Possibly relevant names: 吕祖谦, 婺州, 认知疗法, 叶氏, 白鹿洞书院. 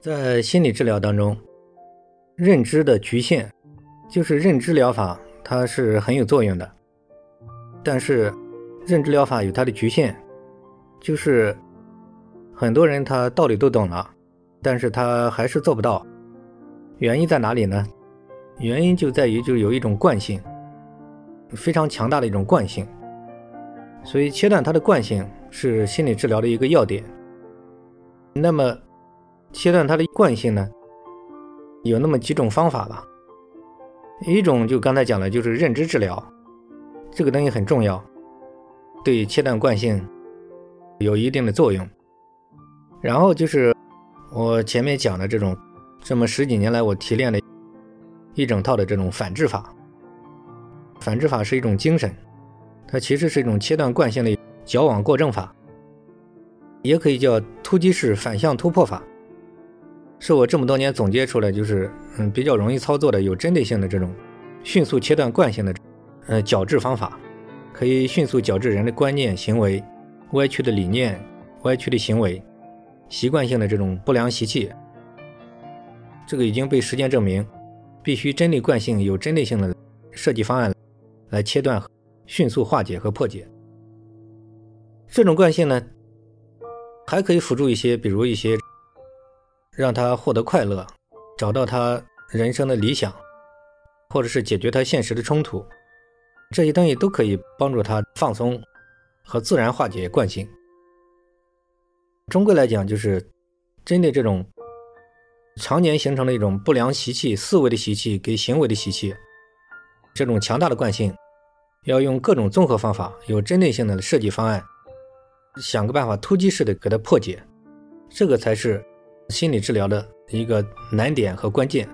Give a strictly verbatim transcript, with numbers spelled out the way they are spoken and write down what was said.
在心理治疗当中，认知的局限，就是认知疗法它是很有作用的，但是认知疗法有它的局限，就是很多人他道理都懂了，但是他还是做不到。原因在哪里呢？原因就在于就有一种惯性，非常强大的一种惯性，所以切断它的惯性是心理治疗的一个要点。那么切断它的惯性呢，有那么几种方法吧。一种就刚才讲的，就是认知治疗，这个东西很重要，对切断惯性有一定的作用。然后就是我前面讲的这种，这么十几年来我提炼的一整套的这种反制法。反制法是一种精神，它其实是一种切断惯性的矫枉过正法，也可以叫突击式反向突破法，是我这么多年总结出来，就是嗯比较容易操作的、有针对性的这种迅速切断惯性的呃矫治方法，可以迅速矫治人的观念、行为、歪曲的理念、歪曲的行为、习惯性的这种不良习气。这个已经被实践证明，必须针对惯性有针对性的设计方案来切断、迅速化解和破解。这种惯性呢，还可以辅助一些，比如一些让他获得快乐，找到他人生的理想，或者是解决他现实的冲突，这些东西都可以帮助他放松和自然化解惯性。终归来讲，就是针对这种常年形成的一种不良习气、思维的习气给行为的习气，这种强大的惯性，要用各种综合方法、有针对性的设计方案，想个办法突击式的给它破解，这个才是心理治疗的一个难点和关键。